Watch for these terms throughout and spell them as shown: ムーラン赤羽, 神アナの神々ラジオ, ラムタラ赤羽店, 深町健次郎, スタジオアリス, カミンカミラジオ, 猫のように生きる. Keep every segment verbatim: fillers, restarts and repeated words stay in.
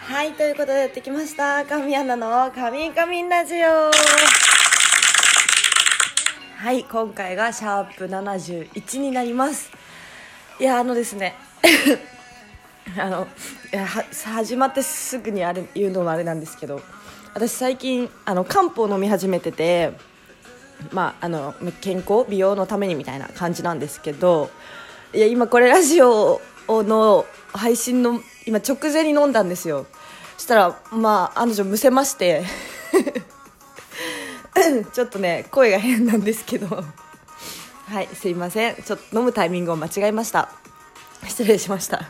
はい、ということでやってきました神アナの神々ラジオ。はい、今回がシャープななじゅういちになります。いやあのですねあの始まってすぐにあれ言うのもあれなんですけど、私最近あの漢方を飲み始めてて、まあ、あの健康美容のためにみたいな感じなんですけど、いや今これラジオの配信の今直前に飲んだんですよ。したらまあ案の定むせましてちょっとね声が変なんですけどはいすいません、ちょっと飲むタイミングを間違えました、失礼しました。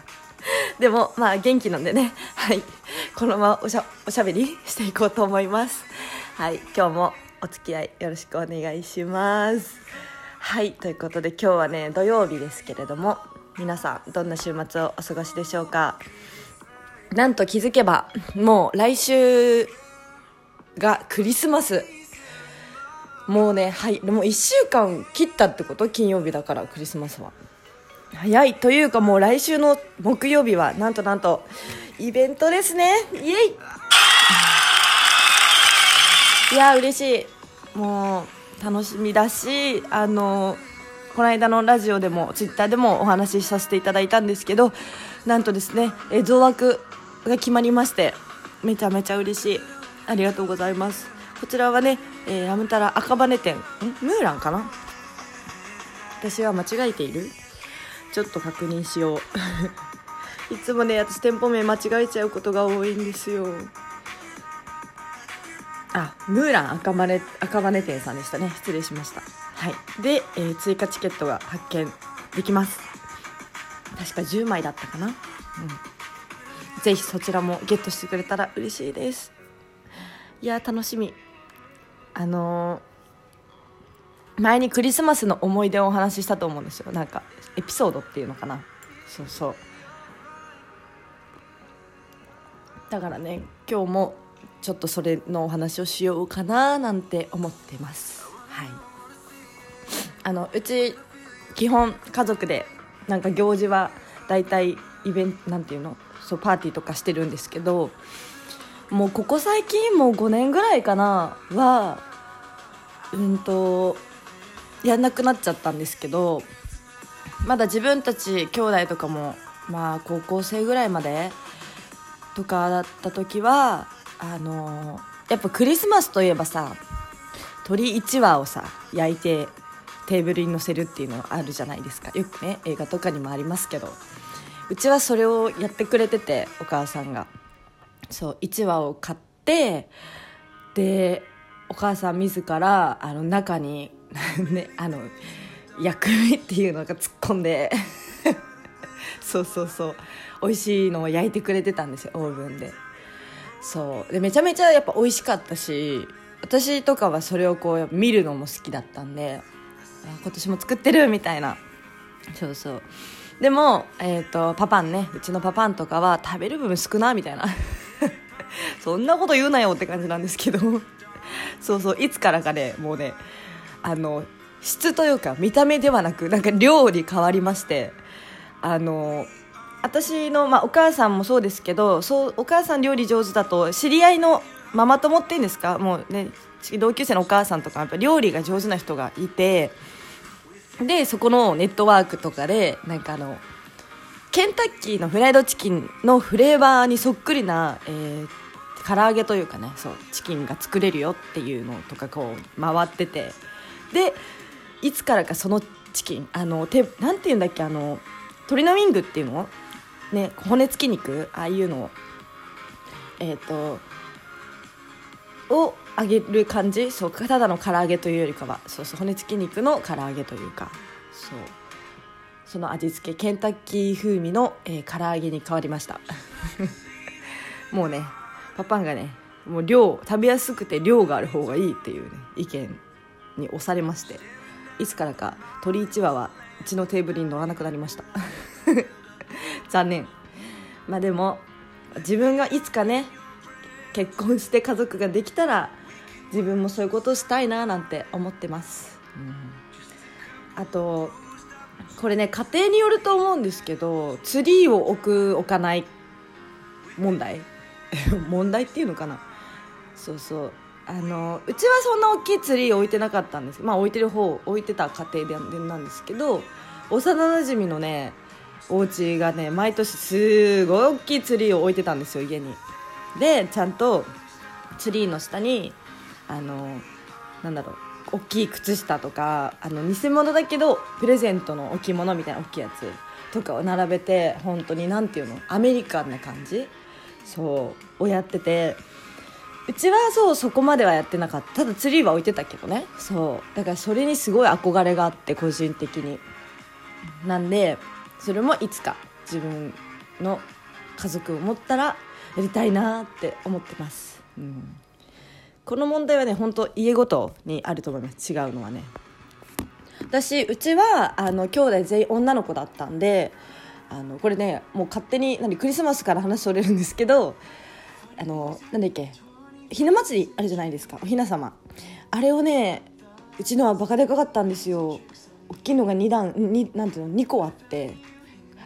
でもまあ元気なんでね、はい、このままおしゃ、おしゃべりしていこうと思います。はい、今日もお付き合いよろしくお願いします。はい、ということで今日はね土曜日ですけれども、皆さんどんな週末をお過ごしでしょうか。なんと気づけばもう来週がクリスマス。もうね、はい、もういっしゅうかん切ったってこと。金曜日だからクリスマスは早いというか、もう来週の木曜日はなんとなんとイベントですね。イエイいや嬉しい、もう楽しみだし、あのこの間のラジオでもツイッターでもお話しさせていただいたんですけど、なんとですねえ増枠が決まりまして、めちゃめちゃ嬉しい、ありがとうございます。こちらはね、えー、ラムタラ赤羽店んムーランかな、私は間違えている、ちょっと確認しよういつもね私店舗名間違えちゃうことが多いんですよ。あ、ムーラン赤羽、赤羽店さんでしたね、失礼しました。はい、で、えー、追加チケットが発券できます。確かじゅうまいだったかな、うん、ぜひそちらもゲットしてくれたら嬉しいです。いや楽しみ。あのー、前にクリスマスの思い出をお話ししたと思うんですよ。なんかエピソードっていうのかな、そうそう、だからね今日もちょっとそれのお話をしようかななんて思ってます。はい、あのうち基本家族でなんか行事はだいたいイベントなんていうの、そうパーティーとかしてるんですけど、もうここ最近もうごねんぐらいかなはうんとやんなくなっちゃったんですけど、まだ自分たち兄弟とかもまあ高校生ぐらいまでとかだった時はあのやっぱクリスマスといえばさ、鳥いちわをさ焼いてテーブルに乗せるっていうのがあるじゃないですか。よくね映画とかにもありますけど、うちはそれをやってくれてて、お母さんがそういちわを買って、でお母さん自らあの中にねあの薬味っていうのが突っ込んでそうそうそう美味しいのを焼いてくれてたんですよ、オーブンで。そうでめちゃめちゃやっぱ美味しかったし、私とかはそれをこう見るのも好きだったんで、今年も作ってるみたいな。そうそうでも、えーと、パパンね、うちのパパンとかは食べる部分少ないみたいなそんなこと言うなよって感じなんですけどそうそういつからかねもうねあの質というか見た目ではなくなんか量に変わりまして、あの私の、まあ、お母さんもそうですけど、そうお母さん料理上手だと知り合いのママ友っていうんですか、もうね同級生のお母さんとかやっぱ料理が上手な人がいて、でそこのネットワークとかでなんかあのケンタッキーのフライドチキンのフレーバーにそっくりな、えー、唐揚げというかね、そうチキンが作れるよっていうのとかこう回ってて、でいつからかそのチキンあのてなんていうんだっけ、あの鶏のウィングっていうの、ね、骨付き肉ああいうのをえっとを揚げる感じ、そうただの唐揚げというよりかは、そうそう骨付き肉の唐揚げというか、そうその味付けケンタッキー風味の、えー、唐揚げに変わりましたもうねパパンがねもう量食べやすくて量がある方がいいっていう、ね、意見に押されまして、いつからか鳥いちわはうちのテーブルに乗らなくなりました残念。まあでも自分がいつかね結婚して家族ができたら自分もそういうことをしたいななんて思ってます、うん、あとこれね家庭によると思うんですけどツリーを置く置かない問題問題っていうのかな。そうそうあのうちはそんな大きいツリー置いてなかったんです。まあ置いてる方置いてた家庭でなんですけど幼馴染のねお家がね毎年すごい大きいツリーを置いてたんですよ家に。でちゃんとツリーの下にあのなんだろう大きい靴下とかあの偽物だけどプレゼントの置物みたいな大きいやつとかを並べて本当になんていうのアメリカンな感じそうをやっててうちはそうそこまではやってなかった。ただツリーは置いてたけどねそうだからそれにすごい憧れがあって個人的になんでそれもいつか自分の家族を持ったらやりたいなって思ってます、うん、この問題はね本当家ごとにあると思います。違うのはね私うちはあの兄弟全員女の子だったんであのこれねもう勝手に何クリスマスから話しとれるんですけどあのなんだっけひな祭りあるじゃないですかおひなさまあれをねうちのはバカでかかったんですよ。大きいのが 2, 段 2, なんていうのにこあって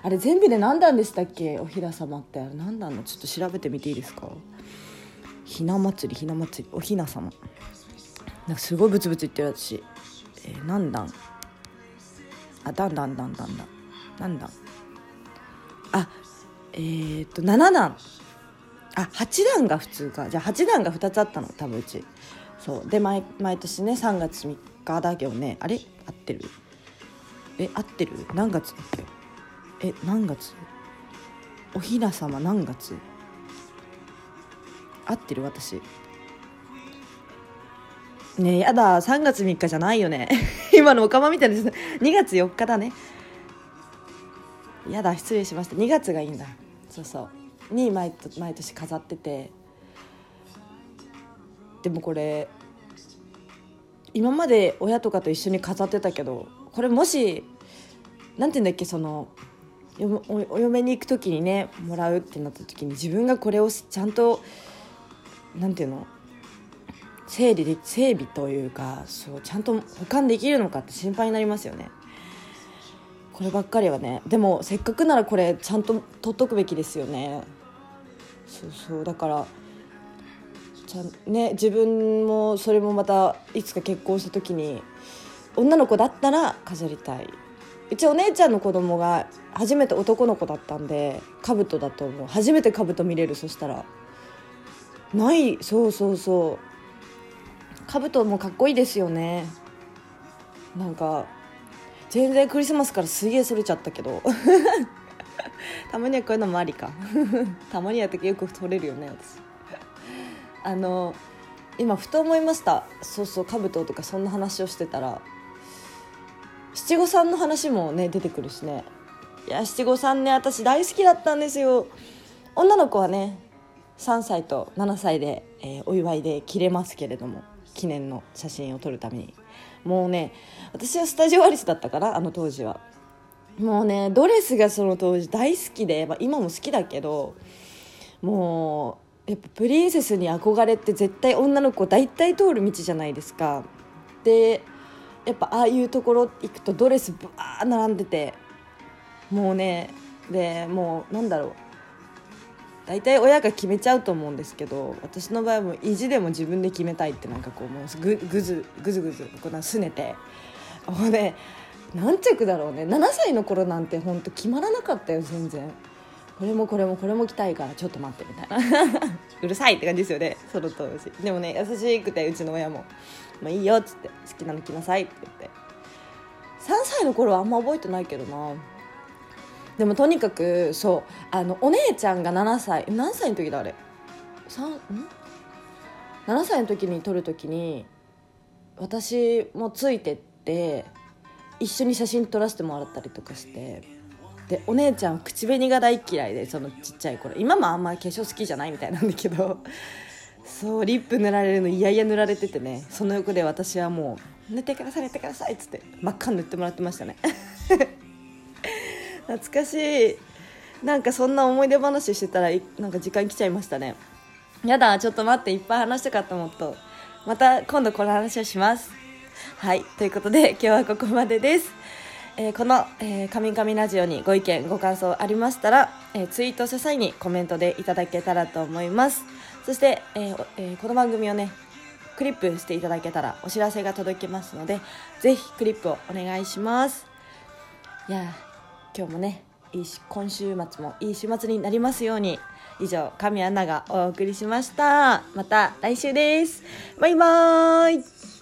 あれ全部で何段でしたっけおひなさまってあれ何段のちょっと調べてみていいですか。ひな祭りひな祭りおひなさまなんかすごいブツブツ言ってる私、えー、何段あ段段段段段何段あえー、っとなな段あはちだんが普通かじゃあはちだんがふたつあったの多分うちそうで 毎, 毎年ねさんがつみっかだけをねあれ合ってるえ合ってる何月だっけえ何月おひなさま何月合ってる私ねえやださんがつみっかじゃないよね今のおかまみたいですにがつよっかだねやだ失礼しましたにがつがいいんだそうそうに 毎, 毎年飾っててでもこれ今まで親とかと一緒に飾ってたけどこれもしなんていうんだっけその お, お嫁に行く時にねもらうってなった時に自分がこれをちゃんとなんていうの整理で整備というかそうちゃんと保管できるのかって心配になりますよね。こればっかりはねでもせっかくならこれちゃんと取っとくべきですよね。そうそうだからちゃん、ね、自分もそれもまたいつか結婚した時に女の子だったら飾りたい。うちお姉ちゃんの子供が初めて男の子だったんで兜だと思う初めて兜見れる。そしたらないそうそうそう兜もかっこいいですよね。なんか全然クリスマスからすげえそれちゃったけどたまにはこういうのもありかたまにはってよく取れるよね私あの今ふと思いました。そうそう兜とかそんな話をしてたら七五三の話もね出てくるしね。いや七五三ね私大好きだったんですよ。女の子はねさんさいとななさいで、えー、お祝いで着れますけれども記念の写真を撮るためにもうね私はスタジオアリスだったからあの当時はもうねドレスがその当時大好きで、まあ、今も好きだけどもうやっぱプリンセスに憧れって絶対女の子大体通る道じゃないですか。でやっぱああいうところ行くとドレスバー並んでてもうねでもうなんだろう大体親が決めちゃうと思うんですけど私の場合はもう意地でも自分で決めたいってなんかこうもう ぐ, ぐずぐずぐずこんなすねてもうね何着だろうねななさいの頃なんてほんと決まらなかったよ全然。これもこれもこれも着たいからちょっと待ってみたいなうるさいって感じですよねその当時。でもね優しくてうちの親ももういいよっつって好きなの着なさいって言ってさんさいの頃はあんま覚えてないけどな。でもとにかくそうあのお姉ちゃんがななさい何歳の時だあれさんんななさいの時に撮る時に私もついてって一緒に写真撮らせてもらったりとかしてでお姉ちゃんは口紅が大嫌いでそのちっちゃい頃今もあんまり化粧好きじゃないみたいなんだけどそうリップ塗られるのいやいや塗られててねその横で私はもう塗ってください塗ってくださいっつって真っ赤に塗ってもらってましたね懐かしい。なんかそんな思い出話してたらなんか時間来ちゃいましたね。やだ、ちょっと待って、いっぱい話したかった。もっとまた今度この話をします。はい、ということで今日はここまでです。えー、この、えー、カミンカミラジオにご意見ご感想ありましたら、えー、ツイートした際にコメントでいただけたらと思います。そして、えーえー、この番組をねクリップしていただけたらお知らせが届きますので、ぜひクリップをお願いします。いや今日もねいいし今週末もいい週末になりますように。以上、神アナがお送りしました。また来週です。バイバーイ。